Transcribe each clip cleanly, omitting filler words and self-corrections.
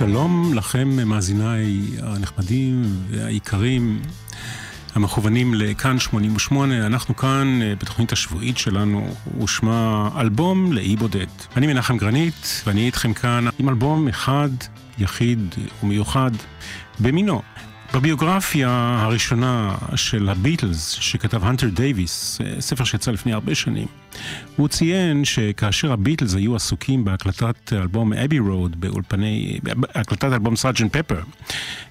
שלום לכם מאזיניי הנחמדים והעיקרים המכוונים לכאן 88. אנחנו כאן בתוכנית השבועית שלנו ושמה אלבום לאי בודד. אני מנחם גרנית ואני איתכם כאן עם אלבום אחד, יחיד ומיוחד במינו. בביוגרפיה הראשונה של הביטלס שכתב הנטר דייביס, ספר שיצא לפני הרבה שנים, הוא ציין שכאשר הביטלס היו עסוקים בהקלטת אלבום אבי רוד בהקלטת אלבום סארג'נט פפר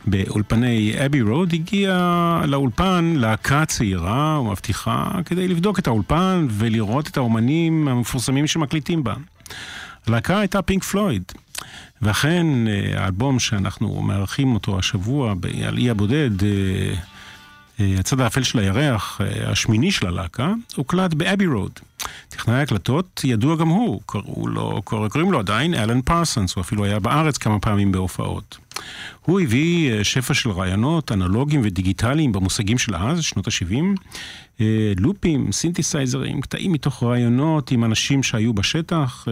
באולפני אבי רוד, הגיע לאולפן להקה צעירה ומבטיחה כדי לבדוק את האולפן ולראות את האומנים המפורסמים שמקליטים בה. הלהקה הייתה פינק פלויד, ואכן האלבום שאנחנו מארחים אותו השבוע על אי הבודד, הצד האפל של הירח, השמיני של הלהקה, הוקלט באבי רוד. טכנאי הקלטות ידוע גם הוא, קוראים לו עדיין אלן פרסנס, הוא אפילו היה בארץ כמה פעמים בהופעות. הוא הביא שפע של רעיונות אנלוגיים ודיגיטליים במושגים של אז, שנות ה-70, לופים, סינתסייזרים, קטעים מתוך רעיונות עם אנשים שהיו בשטח,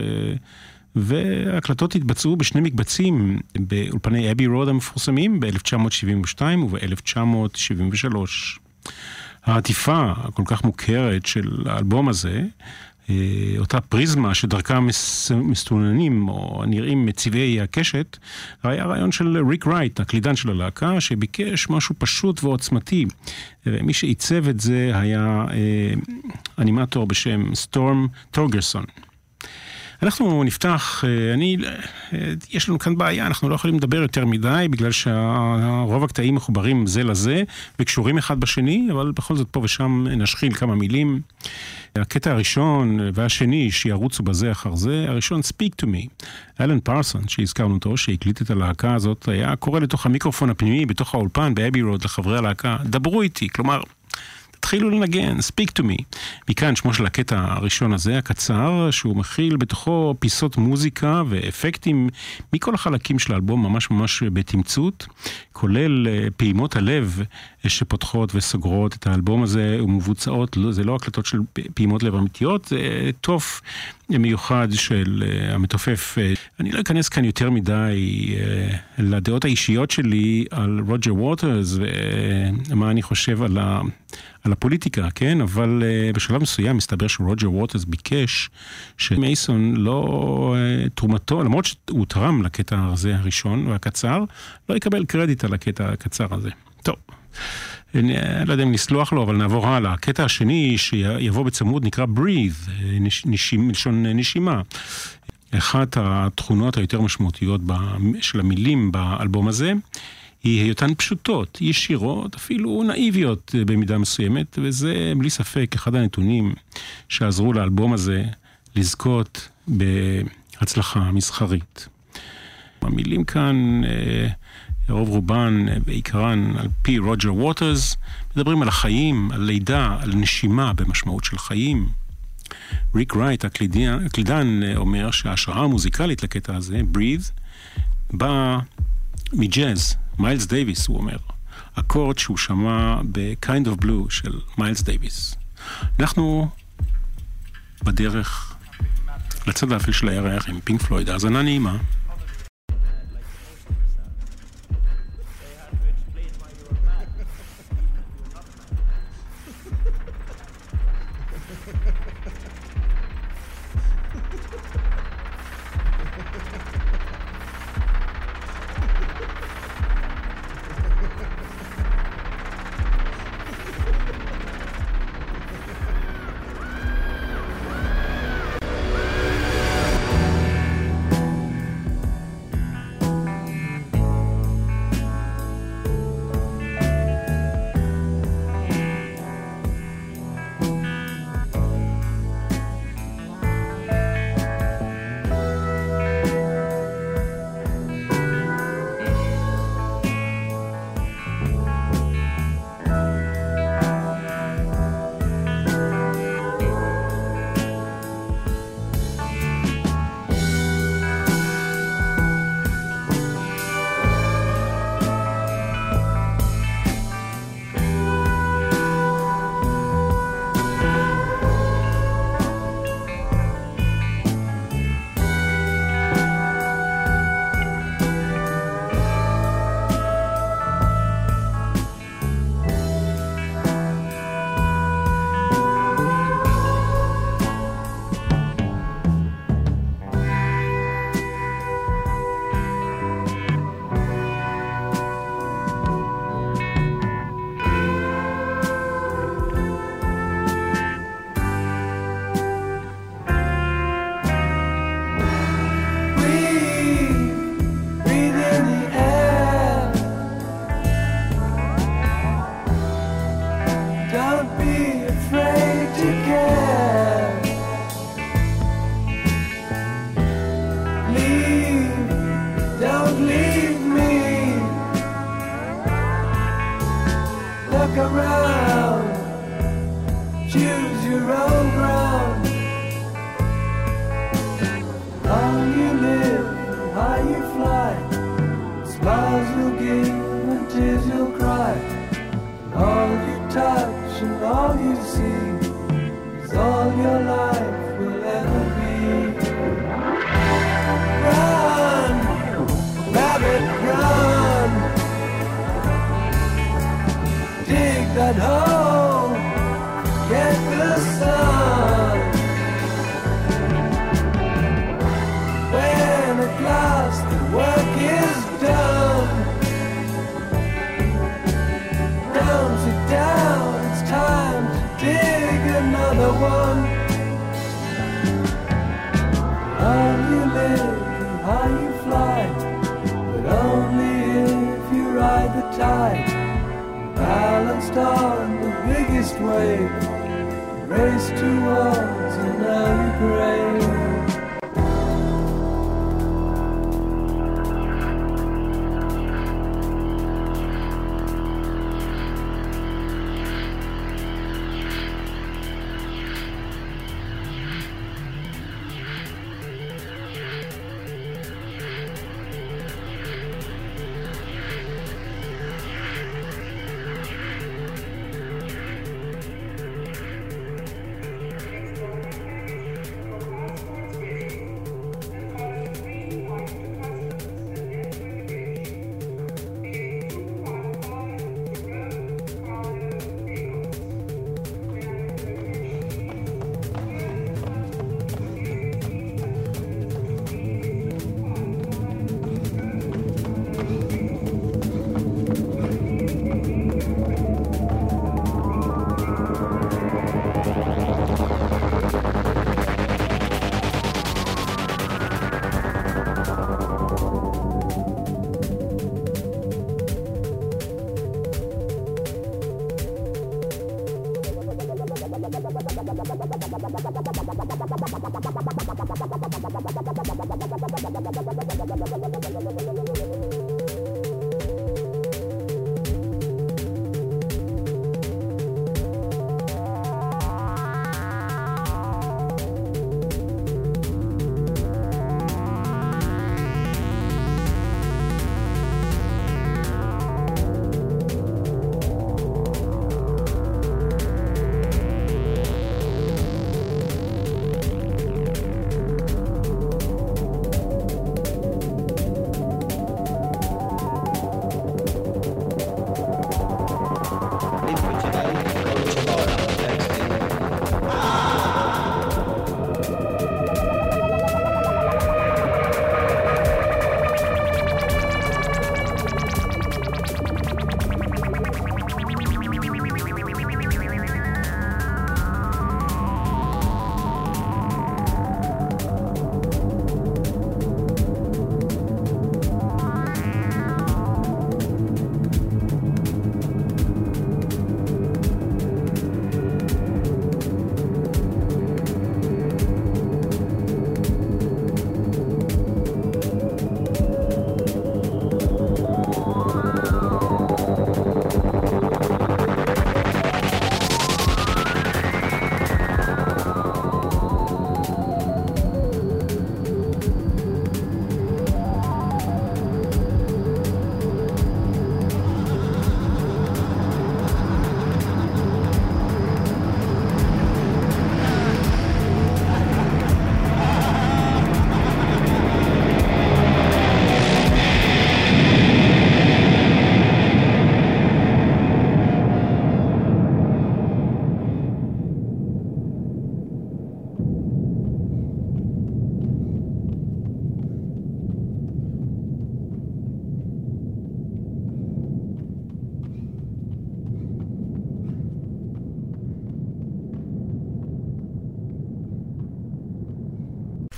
והקלטות התבצעו בשני מקבצים באולפני אבי רוד המפורסמים ב-1972 וב-1973. העטיפה הכל כך מוכרת של האלבום הזה, אותה פריזמה שדרכה מסתוננים או נראים מצבעי הקשת, היה רעיון של ריק רייט, הקלידן של הלהקה, שביקש משהו פשוט ועוצמתי. מי שעיצב את זה היה אנימטור בשם סטורם תורגרסון. אנחנו נפתח, יש לנו כאן בעיה, אנחנו לא יכולים לדבר יותר מדי, בגלל שרוב הקטעים מחוברים זה לזה, וקשורים אחד בשני, אבל בכל זאת פה ושם נשחיל כמה מילים. הקטע הראשון והשני שירוצו בזה אחר זה, הראשון Speak to me, אלן פרסון, שהזכרנו אותו, שהקליט את הלהקה הזאת, היה קורא לתוך המיקרופון הפנימי, בתוך האולפן, באבי רוד, לחברי הלהקה, דברו איתי, כלומר, התחילו לנגן, Speak to me. מכאן שמו של הקטע הראשון הזה, הקצר, שהוא מכיל בתוכו פיסות מוזיקה ואפקטים מכל החלקים של האלבום, ממש ממש בתמצות, כולל פעימות הלב שפותחות וסוגרות את האלבום הזה, ומבוצעות, זה לא הקלטות של פעימות לב אמיתיות, זה תוף מיוחד של המתופף. אני לא אכנס כאן יותר מדי לדעות האישיות שלי על רוג'ר ווטרס, מה אני חושב על הפוליטיקה, כן? אבל בשלב מסוים מסתבר שרוג'ר ווטרס ביקש שמייסון לא תרומתו, למרות שהוא תרם לקטע הזה הראשון והקצר, לא יקבל קרדיט על הקטע הקצר הזה. טוב. לא יודע אם נסלוח לו, אבל נעבור הלאה. הקטע השני שיבוא בצמוד נקרא breathe, לשון נשימה. אחת התכונות היותר משמעותיות של המילים באלבום הזה, היא היותן פשוטות, ישירות, אפילו נאיביות במידה מסוימת, וזה בלי ספק אחד הנתונים שעזרו לאלבום הזה לזכות בהצלחה מסחרית. המילים כאן, רוב רובן בעיקרן על פי רוג'ר ווטרס, מדברים על החיים, על לידה, על נשימה במשמעות של חיים. ריק רייט, הקלידן, אומר שההשראה המוזיקלית לקטע הזה, breathe, באה מג'אז, מיילס דייביס, הוא אומר. אקורד שהוא שמע ב-Kind of Blue של מיילס דייביס. אנחנו בדרך לצד האפל של הירח עם פינק פלויד, האזנה נעימה. Stars you'll give and tears you'll cry, and all you touch and all you see is all your life will ever be. Run, rabbit, run. Dig that hole, get the sun. When at last the work is done, down, sit down, it's time to dig another one. How you live, how you fly, but only if you ride the tide, balanced on the biggest wave, race towards an early grave.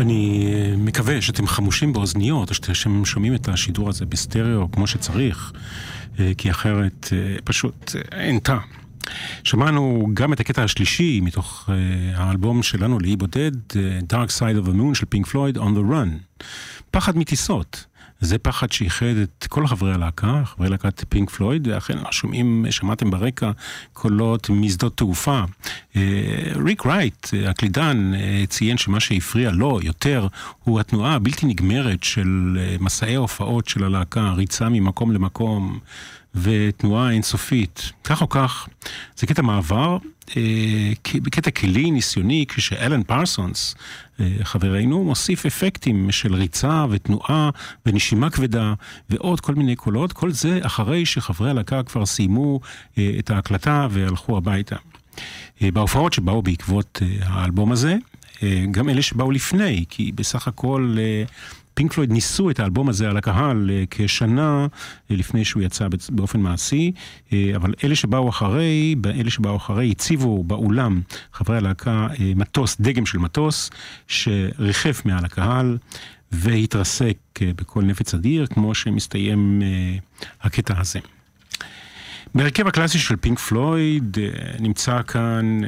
אני מקווה שאתם חמושים באוזניות, שאתם שומעים את השידור הזה בסטריאו כמו שצריך, כי אחרת פשוט אין טעם. שמענו גם את הקטע השלישי מתוך האלבום שלנו לאי בודד, Dark Side of the Moon של Pink Floyd, On The Run. פחד מטיסות. זה פחד שאיחד את כל חברי הלהקה, חברי להקת פינק פלויד, ואכן שומעים, שמעתם ברקע קולות משדות תעופה. ריק רייט, הקלידן, ציין שמה שהפריע לו יותר הוא התנועה הבלתי נגמרת של מסעי ההופעות של הלהקה, ריצה ממקום למקום ותנועה אינסופית. כך או כך, זה קטע מעבר, בקטע כלי ניסיוני, כשאלן פרסונס, חברינו, מוסיף אפקטים של ריצה ותנועה ונשימה כבדה ועוד כל מיני קולות, כל זה אחרי שחברי הלהקה כבר סיימו את ההקלטה והלכו הביתה. בהופעות שבאו בעקבות האלבום הזה, גם אלה שבאו לפני, כי בסך הכל פינק פלויד ניסו את האלבום הזה על הקהל כשנה לפני שהוא יצא באופן מעשי, אבל אלה שבאו אחרי הציבו באולם חברי הלהקה מטוס, דגם של מטוס, שריחף מעל הקהל והתרסק בכל נפץ אדיר, כמו שמסתיים הקטע הזה. בהרכב הקלאסי של פינק פלויד נמצא כאן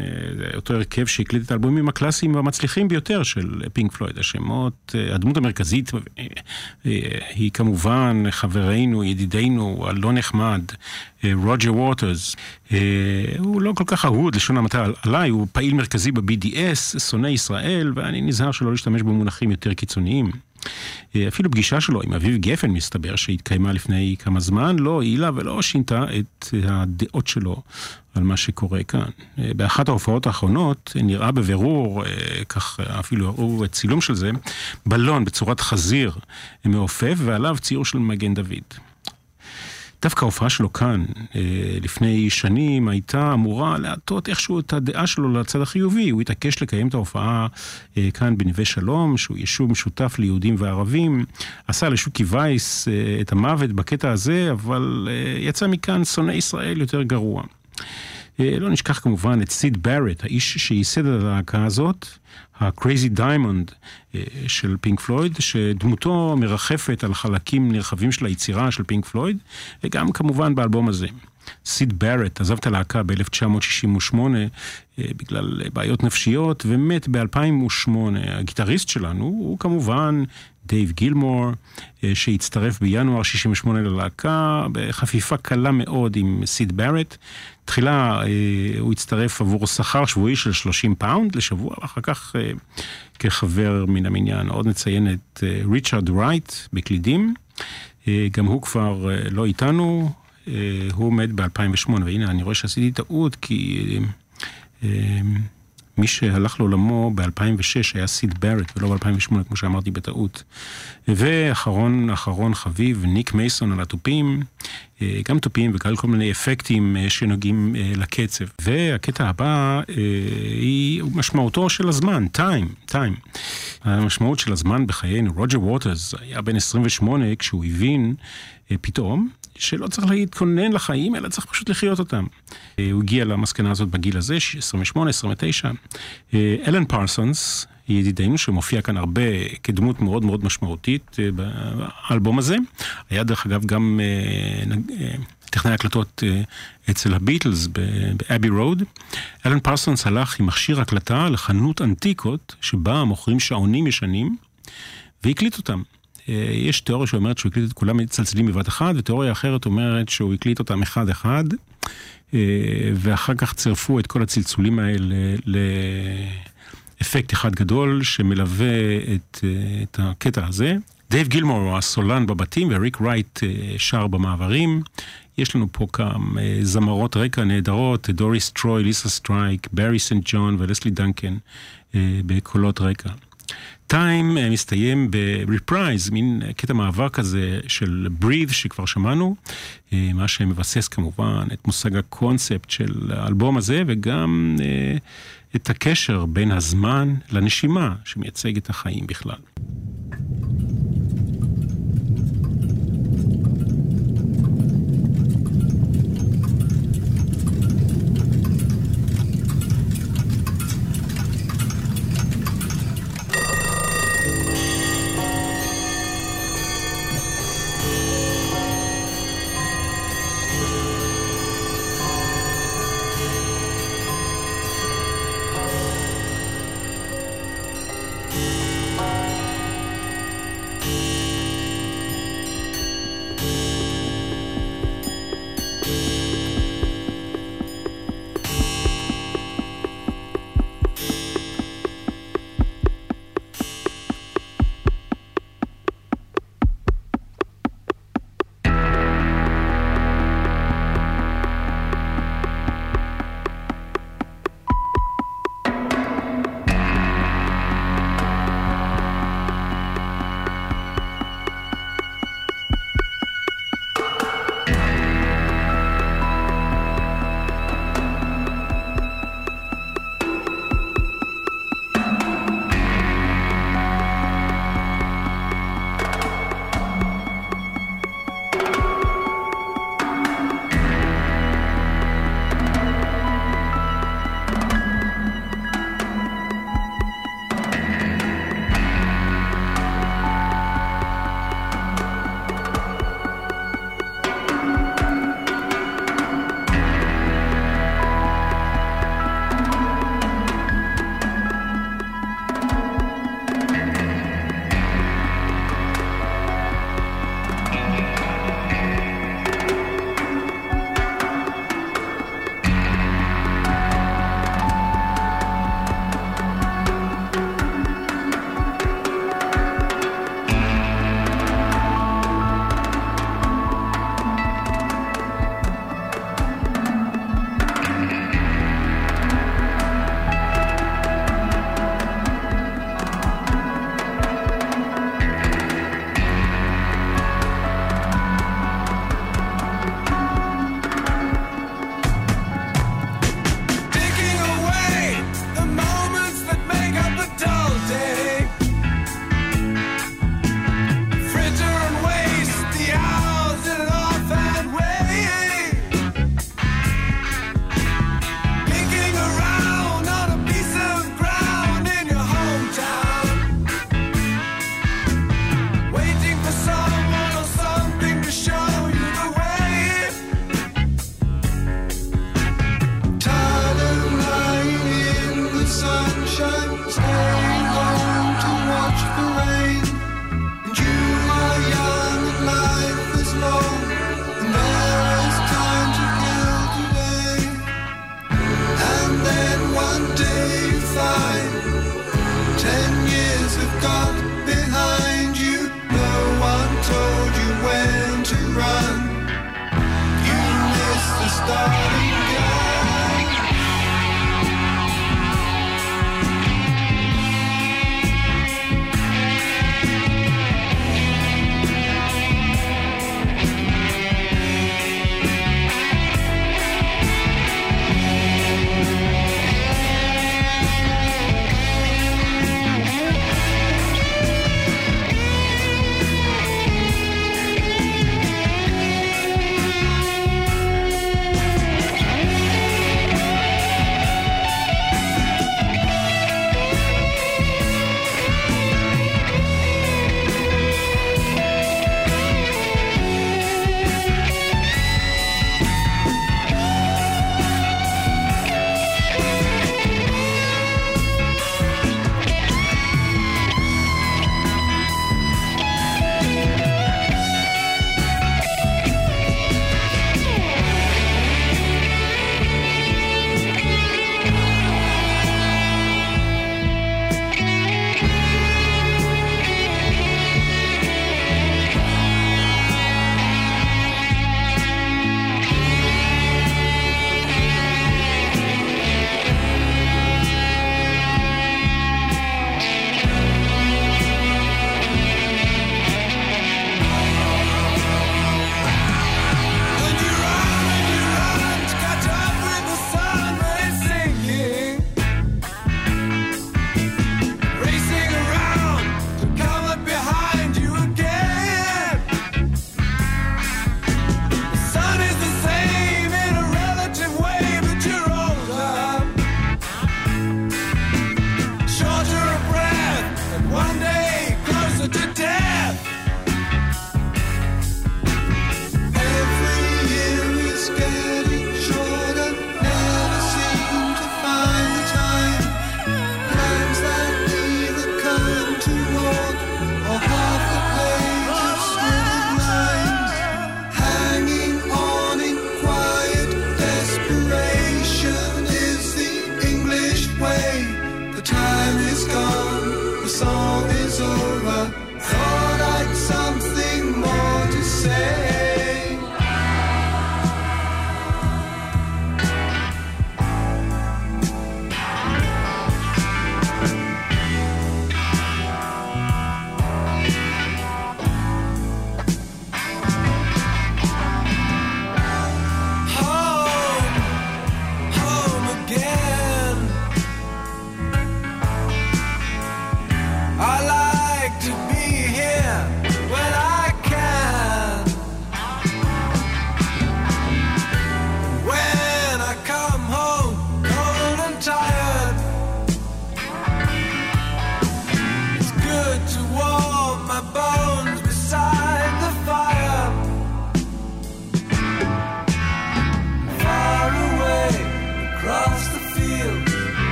אותו הרכב שהקליט את האלבומים הקלאסיים והמצליחים ביותר של פינק פלויד. השמות, הדמות המרכזית היא כמובן חברינו, ידידינו, הלא נחמד, רוג'ר ווטרס. הוא לא כל כך אהוד, לשון המעטה עליי, הוא פעיל מרכזי ב-BDS, שונא ישראל, ואני נזהר שלא להשתמש במונחים יותר קיצוניים. אפילו פגישה שלו עם אביב גפן, מסתבר שהתקיימה לפני כמה זמן, לא הועילה ולא שינתה את הדעות שלו על מה שקורה כאן. באחת ההופעות האחרונות נראה בבירור, כך אפילו הראו צילום של זה, בלון בצורת חזיר מעופף ועליו ציור של מגן דוד. דווקא ההופעה שלו כאן לפני שנים הייתה אמורה להטות איכשהו את הדעה שלו לצד החיובי. הוא התעקש לקיים את ההופעה כאן בנווה שלום, שהוא יישוב משותף ליהודים וערבים, עשה לשוקי וייס את המוות בקטע הזה, אבל יצא מכאן שונא ישראל יותר גרוע. לא נשכח כמובן את סיד ברט, האיש שייסד את הלהקה הזאת, הקרייזי דיימונד של פינק פלויד, שדמותו מרחפת על חלקים נרחבים של היצירה של פינק פלויד, וגם כמובן באלבום הזה. סיד ברט עזב את הלהקה ב-1968 בגלל בעיות נפשיות, ומת ב-2008. הגיטריסט שלנו הוא כמובן דייב גילמור, שהצטרף בינואר 68 ללהקה, בחפיפה קלה מאוד עם סיד ברט. תחילה הוא הצטרף עבור שכר שבועי של 30 פאונד לשבוע, אחר כך כחבר מן המניין. עוד נציין את ריצ'רד רייט בקלידים, גם הוא כבר לא איתנו, הוא מת ב-2008, והנה אני רואה שעשיתי טעות, כי מי שהלך לעולמו ב-2006 היה סיד ברט, ולא ב-2008, כמו שאמרתי בטעות. ואחרון חביב, ניק מייסון על התופים, גם תופים וכל מיני אפקטים שנוגעים לקצב. והקטע הבא היא משמעותו של הזמן, Time. המשמעות של הזמן בחיינו. רוג'ר ווטרס היה בן 28 כשהוא הבין פתאום, שלא צריך להתכונן לחיים, אלא צריך פשוט לחיות אותם. הוא הגיע למסקנה הזאת בגיל הזה, 28-29. אלן פרסונס, ידידנו שמופיע כאן הרבה כדמות מאוד מאוד משמעותית באלבום הזה. היה דרך אגב גם טכנאי הקלטות אצל הביטלס באבי רוד. אלן פרסונס הלך עם מכשיר הקלטה לחנות אנטיקות, שבה מוכרים שעונים ישנים, והקליט אותם. יש תיאוריה שאומרת שהוא הקליט את כולם מצלצלים בבת אחד, ותיאוריה אחרת אומרת שהוא הקליט אותם אחד-אחד, ואחר כך צירפו את כל הצלצולים האלה לאפקט אחד גדול שמלווה את הקטע הזה. דייב גילמור הוא הסולן בבתים, וריק רייט שר במעברים. יש לנו פה כמה זמרות רקע נהדרות, דוריס טרוי, ליסה סטרייק, ברי סנט ג'ון ולסלי דנקן בקולות רקע. טיים מסתיים ב-reprise, מין קטע מעבר כזה של breathe שכבר שמענו, מה שמבסס כמובן את מושג הקונספט של האלבום הזה, וגם את הקשר בין הזמן לנשימה שמייצג את החיים בכלל.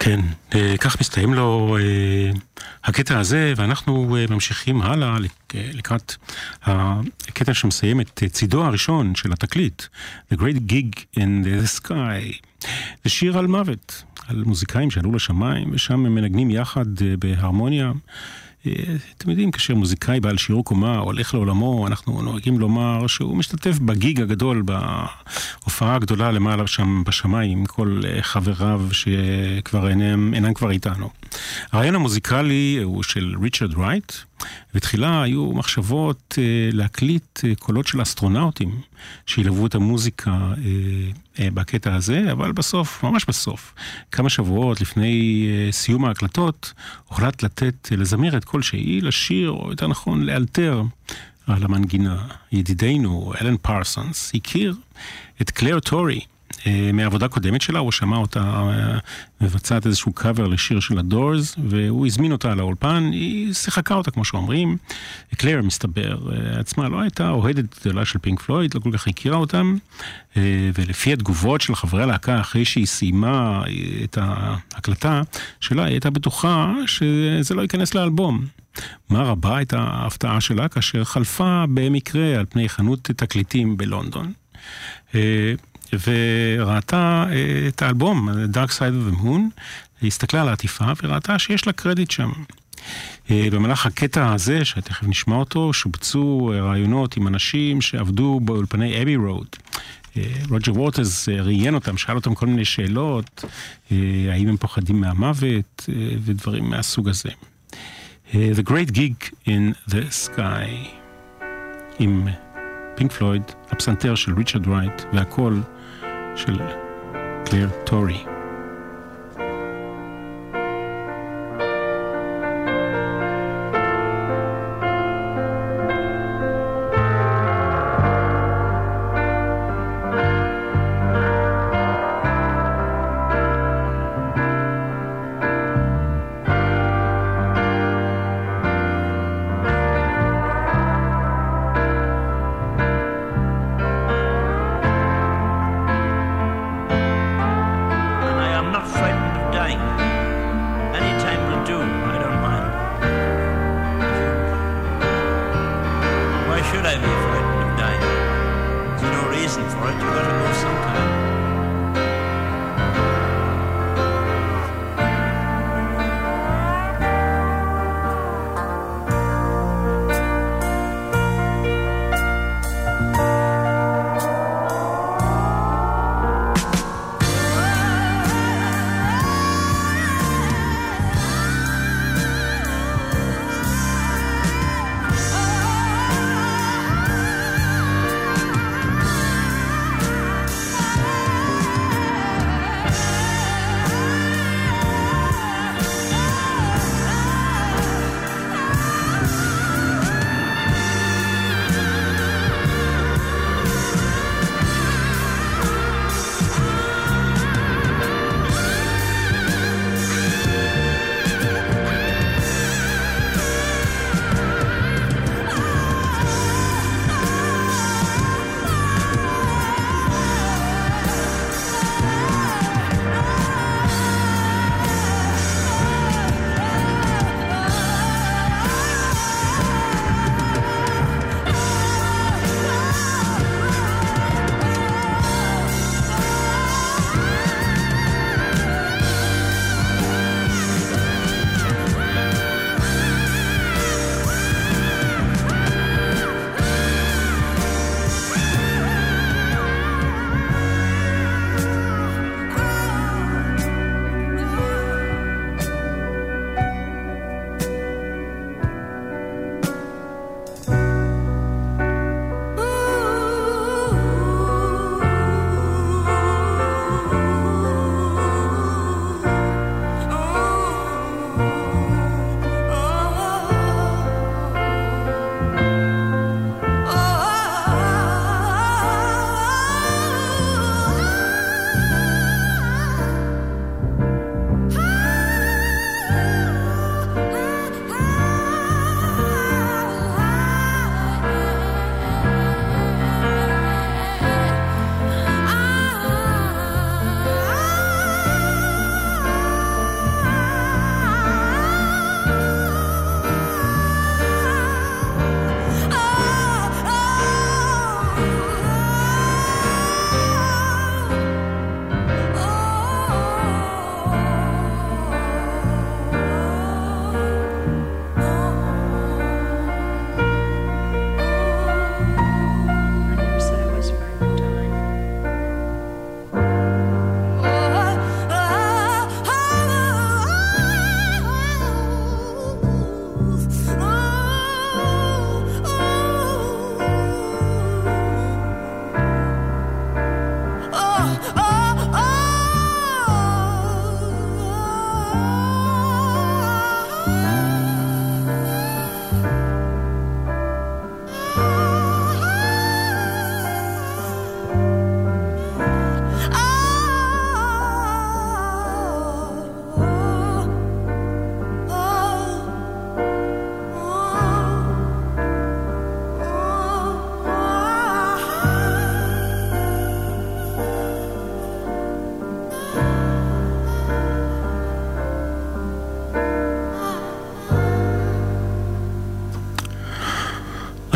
כן, כך מסתיים לו הקטע הזה, ואנחנו ממשיכים הלאה לקראת הקטע שמסיים את צידו הראשון של התקליט, The Great Gig In The Sky. זה שיר על מוות, על מוזיקאים שעלו לשמיים, ושם הם מנגנים יחד בהרמוניה. אתם יודעים, כאשר מוזיקאי בעל שיעור קומה הולך לעולמו, אנחנו נוהגים לומר שהוא משתתף בגיג הגדול, בהופעה הגדולה למעלה שם בשמיים, כל חבריו שכבר אינם כבר איתנו. הרעיון המוזיקלי הוא של ריצ'רד רייט, בתחילה היו מחשבות להקליט קולות של אסטרונאוטים שילוו את המוזיקה בקטע הזה, אבל בסוף, ממש בסוף, כמה שבועות לפני סיום ההקלטות, הוחלט לתת לזמרת כלשהי לשיר, או יותר נכון לאלתר על המנגינה. ידידנו, אלן פרסונס, הכיר את קלר טורי, מהעבודה קודמת שלה, הוא שמע אותה מבצעת איזשהו קאבר לשיר של הדורס, והוא הזמין אותה לאולפן, היא שיחקה אותה כמו שאומרים. קלר, מסתבר, עצמה לא הייתה אוהדת גדולה של פינק פלויד, לא כל כך הכירה אותם, ולפי התגובות של חברי הלהקה אחרי שהיא סיימה את ההקלטה שלה, היא הייתה בטוחה שזה לא ייכנס לאלבום. מה רבה הייתה ההפתעה שלה כאשר חלפה במקרה על פני חנות תקליטים בלונדון. וראתה את האלבום Dark Side of the Moon, היא הסתכלה על העטיפה וראתה שיש לה קרדיט שם. במהלך הקטע הזה, שתכף נשמע אותו, שובצו רעיונות עם אנשים שעבדו באולפני Abbey Road. רוג'ר ווטרס ראיין אותם, שאל אותם כל מיני שאלות, האם הם פוחדים מהמוות ודברים מהסוג הזה. The Great Gig in the Sky, עם פינק פלויד, הפסנתר של ריצ'רד רייט והקול של קלר טורי.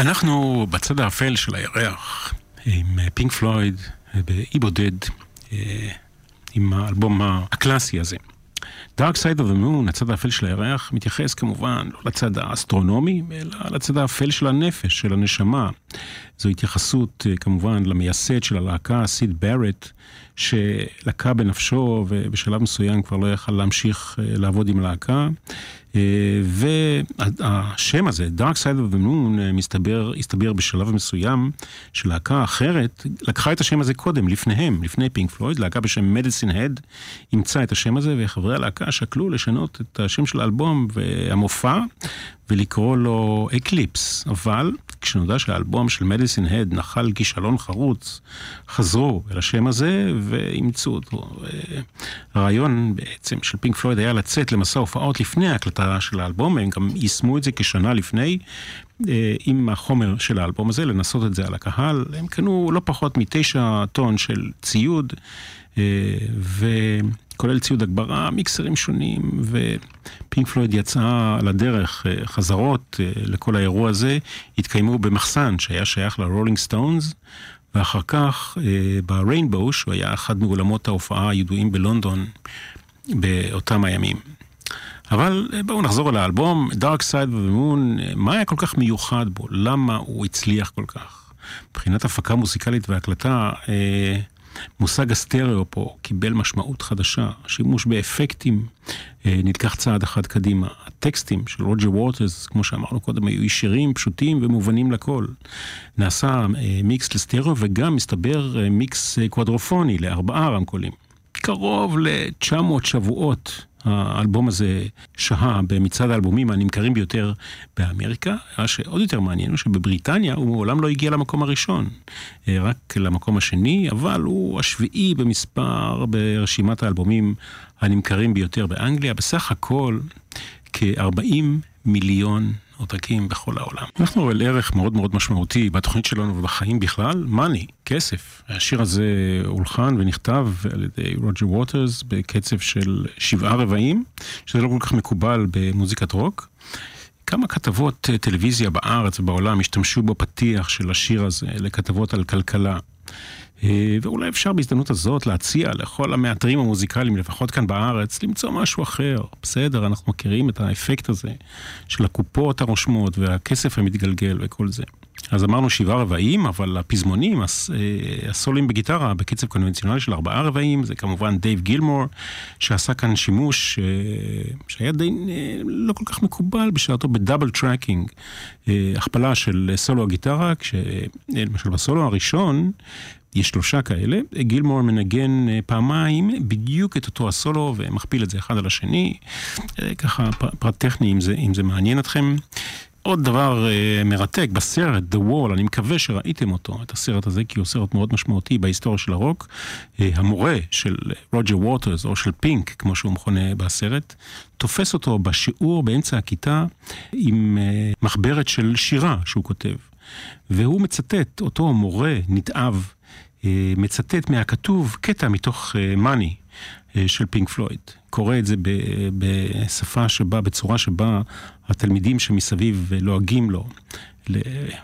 אנחנו בצד האפל של הירח, עם פינק פלויד, באי בודד, עם האלבום הקלאסי הזה. Dark Side of the Moon, הצד האפל של הירח, מתייחס כמובן לא לצד האסטרונומי, אלא לצד האפל של הנפש, של הנשמה. זו התייחסות כמובן למייסד של הלהקה, סיד ברט, שלקה בנפשו, ובשלב מסוים כבר לא יכל להמשיך לעבוד עם להקה. והשם הזה, Dark Side of the Moon, הסתבר בשלב מסוים שלהקה אחרת לקחה את השם הזה קודם, לפני פינק פלויד, להקה בשם Medicine Head, ימצא את השם הזה, וחברי הלהקה שקלו לשנות את השם של האלבום והמופע, ולקרוא לו אקליפס. אבל כשנודע שהאלבום של Medicine Head נחל כישלון חרוץ, חזרו אל השם הזה ואימצו אותו. הרעיון בעצם של פינק פלויד היה לצאת למסע הופעות לפני ההקלטה של האלבום, והם גם יישמו את זה כשנה לפני, עם החומר של האלבום הזה, לנסות את זה על הקהל. הם קנו לא פחות מ9 טון של ציוד, וכולל ציוד הגברה, מיקסרים שונים, ופינק פלויד יצאה לדרך. חזרות לכל האירוע הזה התקיימו במחסן שהיה שייך לרולינג סטונס, ואחר כך בריינבו, שהוא היה אחד מעולמות ההופעה הידועים בלונדון באותם הימים. אבל בואו נחזור על האלבום, Dark Side of the Moon. מה היה כל כך מיוחד בו? למה הוא הצליח כל כך? מבחינת הפקה מוזיקלית והקלטה, מושג הסטריאו פה קיבל משמעות חדשה, שימוש באפקטים נלקח צעד אחד קדימה. הטקסטים של רוג'ר ווטרס, כמו שאמרנו קודם, היו ישירים, פשוטים ומובנים לכל. נעשה מיקס לסטריאו, וגם מסתבר מיקס קוואדרופוני ל4 רמקולים. קרוב ל900 שבועות האלבום הזה שהה במצעד האלבומים הנמכרים ביותר באמריקה. מה שעוד יותר מעניין הוא שבבריטניה הוא מעולם לא הגיע למקום הראשון, רק למקום השני, אבל הוא השביעי במספר ברשימת האלבומים הנמכרים ביותר באנגליה. בסך הכל כ40 מיליון עותקים בכל העולם. אנחנו על ערך מאוד מאוד משמעותי בתוכנית שלנו ובחיים בכלל, Money, כסף. השיר הזה הולחן ונכתב על ידי רוג'ר ווטרס בקצב של 7/4, שזה לא כל כך מקובל במוזיקת רוק. כמה כתבות טלוויזיה בארץ ובעולם השתמשו בפתיח של השיר הזה לכתבות על כלכלה. ואולי אפשר בהזדמנות הזאת להציע לכל המאתרים המוזיקליים, לפחות כאן בארץ, למצוא משהו אחר. בסדר, אנחנו מכירים את האפקט הזה של הקופות הרושמות והכסף המתגלגל וכל זה. אז אמרנו 7/4, אבל הפזמונים, הסולים בגיטרה בקצב קונבנציונלי של 4/4, זה כמובן דייב גילמור, שעשה כאן שימוש שהיה די לא כל כך מקובל בשעתו בדאבל טראקינג, הכפלה של סולו הגיטרה, כשלמשל בסולו הראשון, יש 3 כאלה, גילמור מנגן פעמיים בדיוק את אותו הסולו, ומכפיל את זה אחד על השני, ככה פרט טכני, אם זה מעניין אתכם. עוד דבר מרתק בסרט The Wall, אני מקווה שראיתם אותו, את הסרט הזה, כי הוא סרט מאוד משמעותי בהיסטוריה של הרוק. המורה של רוג'ר ווטרס, או של פינק, כמו שהוא מכונה בסרט, תופס אותו בשיעור באמצע הכיתה עם מחברת של שירה שהוא כותב, והוא מצטט, אותו מורה נתאב, מצטט מהכתוב קטע מתוך Money של פינק פלויד. קורא את זה בשפה שבה, בצורה שבה התלמידים שמסביב לועגים לו,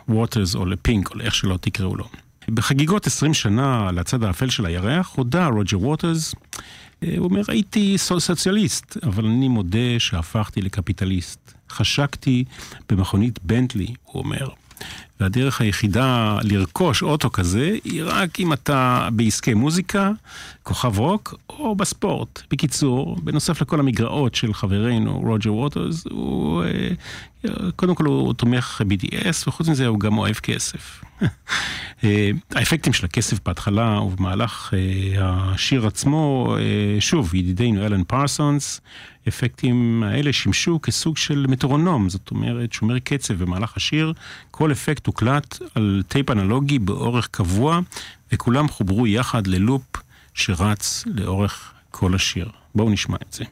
לווטרס או לפינק, או איך שלא תקראו לו. בחגיגות 20 שנה לצד האפל של הירח, הודה רוג'ר ווטרס, הוא אומר, הייתי סוציאליסט, אבל אני מודה שהפכתי לקפיטליסט. חשקתי במכונית בנטלי, הוא אומר. והדרך היחידה לרכוש אוטו כזה היא רק אם אתה בעסקי מוזיקה, כוכב רוק או בספורט. בקיצור, בנוסף לכל המגרעות של חברינו רוג'ר ווטרס, הוא קודם כל הוא תומך BDS, וחוץ מזה הוא גם אוהב כסף. האפקטים של הכסף בהתחלה ובמהלך השיר עצמו, שוב, ידידינו אלן פרסונס, האפקטים האלה שימשו כסוג של מטרונום, זאת אומרת, שומר קצב במהלך השיר. כל אפקט הוקלט על טייפ אנלוגי באורך קבוע, וכולם חוברו יחד ללופ שרץ לאורך כל השיר. בואו נשמע את זה.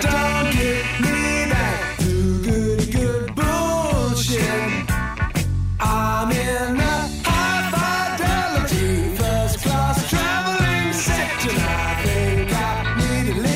Don't get me back to good, good bullshit. I'm in a high fidelity, first class traveling section. I think I need a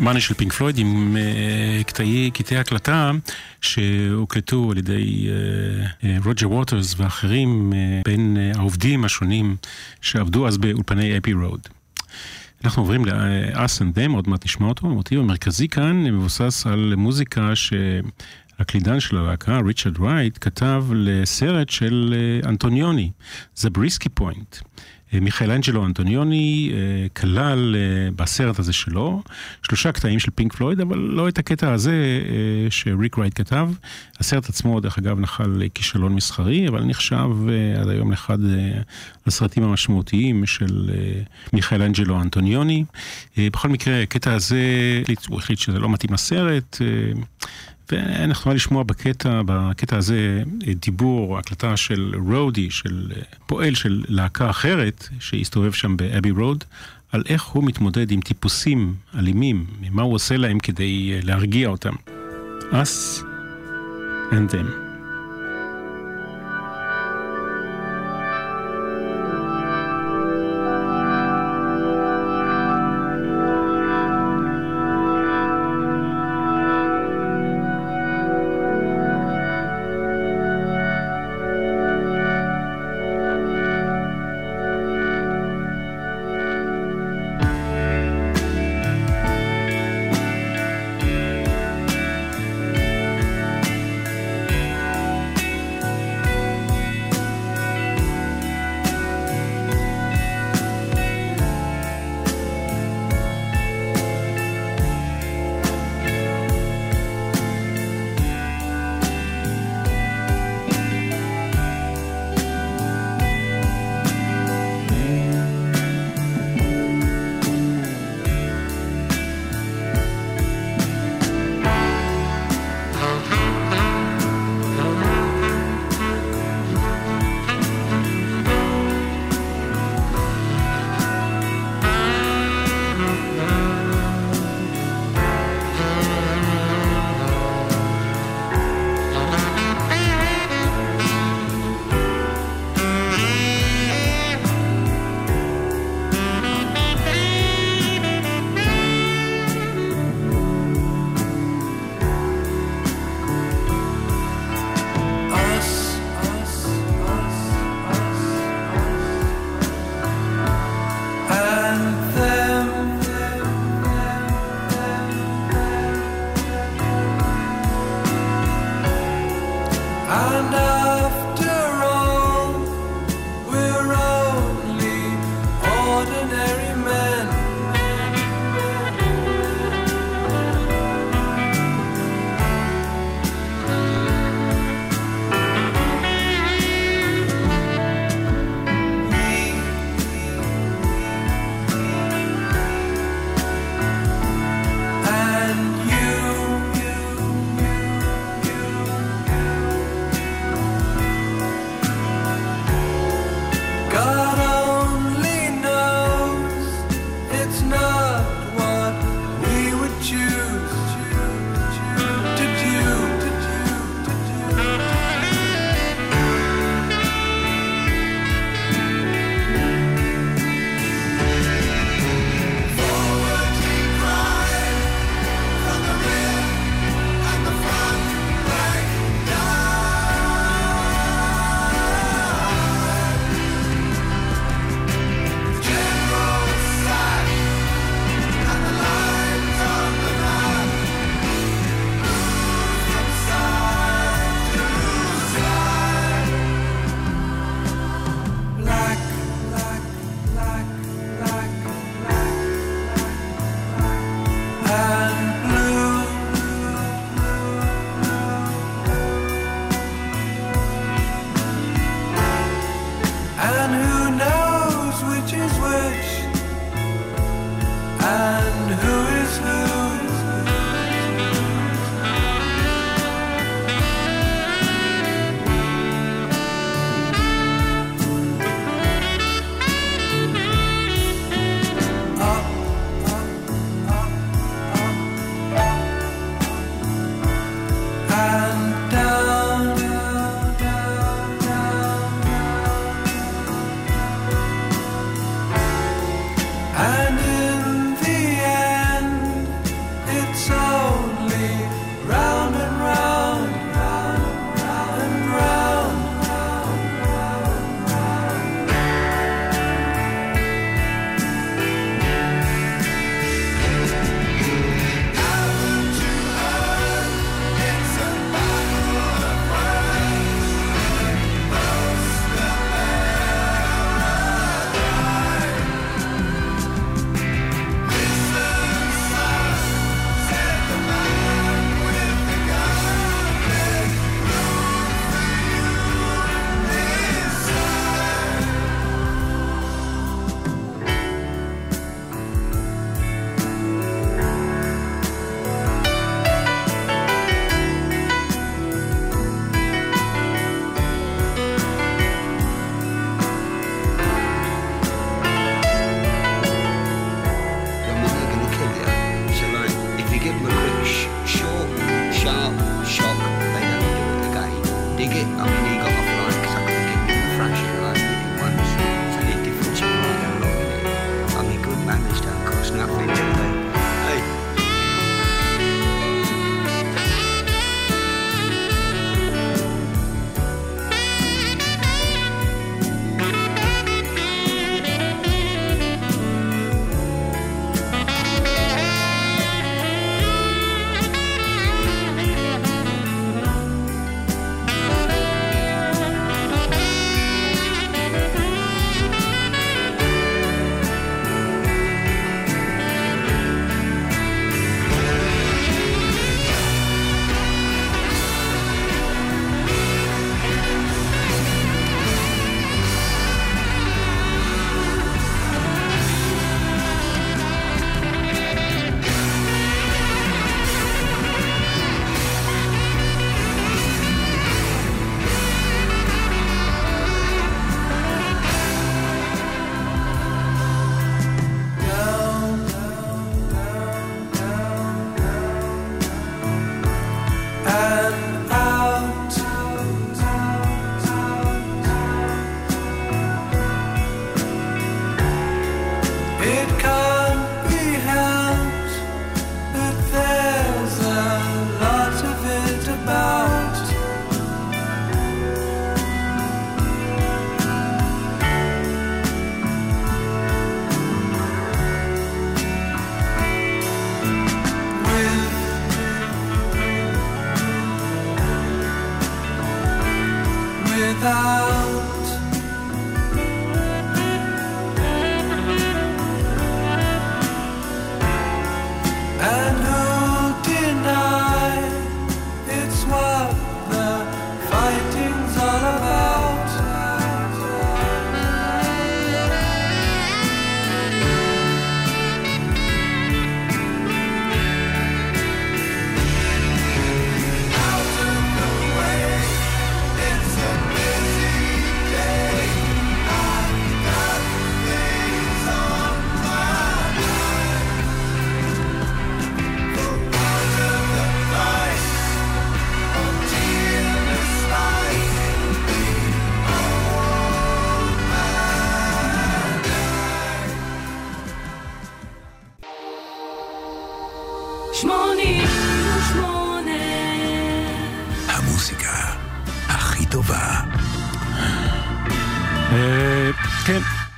מאני של פינק פלויד עם קטעי הקלטה שהוקלטו על ידי רוג'ר ווטרס ואחרים בין העובדים השונים שעבדו אז באולפני אבי רוד. אנחנו עוברים ל-Us and Them, עוד מעט נשמע אותו. המוטיב המרכזי כאן מבוסס על מוזיקה שהקלידן של הלהקה, ריצ'רד רייט, כתב לסרט של אנטוניוני, זבריסקי פוינט. מיכאלנג'לו אנטוניוני כלל בסרט הזה שלו 3 קטעים של פינק פלויד, אבל לא את הקטע הזה שריק רייט כתב. הסרט עצמו, דרך אגב, נחל כישלון מסחרי, אבל נחשב עד היום לאחד הסרטים המשמעותיים של מיכאלנג'לו אנטוניוני. בכל מקרה, הקטע הזה, הוא החליט שזה לא מתאים לסרט, ואנחנו יכולים לשמוע בקטע הזה דיבור, הקלטה של רודי, של פועל של להקה אחרת שהסתובב שם באבי רוד, על איך הוא מתמודד עם טיפוסים אלימים, מה הוא עושה להם כדי להרגיע אותם. Us and Them.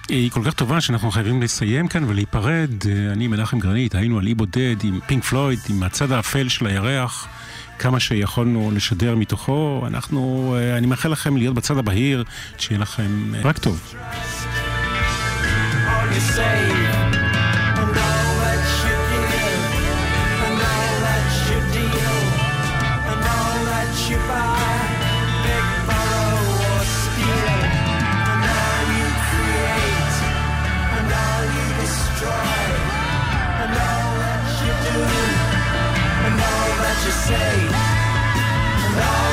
היא כל כך טובה שאנחנו חייבים לסיים כאן ולהיפרד. אני מנחם גרנית, היינו על אי בודד עם פינק פלויד, עם הצד האפל של הירח, כמה שיכולנו לשדר מתוכו. אני מאחל לכם להיות בצד הבהיר, שיהיה לכם רק טוב. Say, no.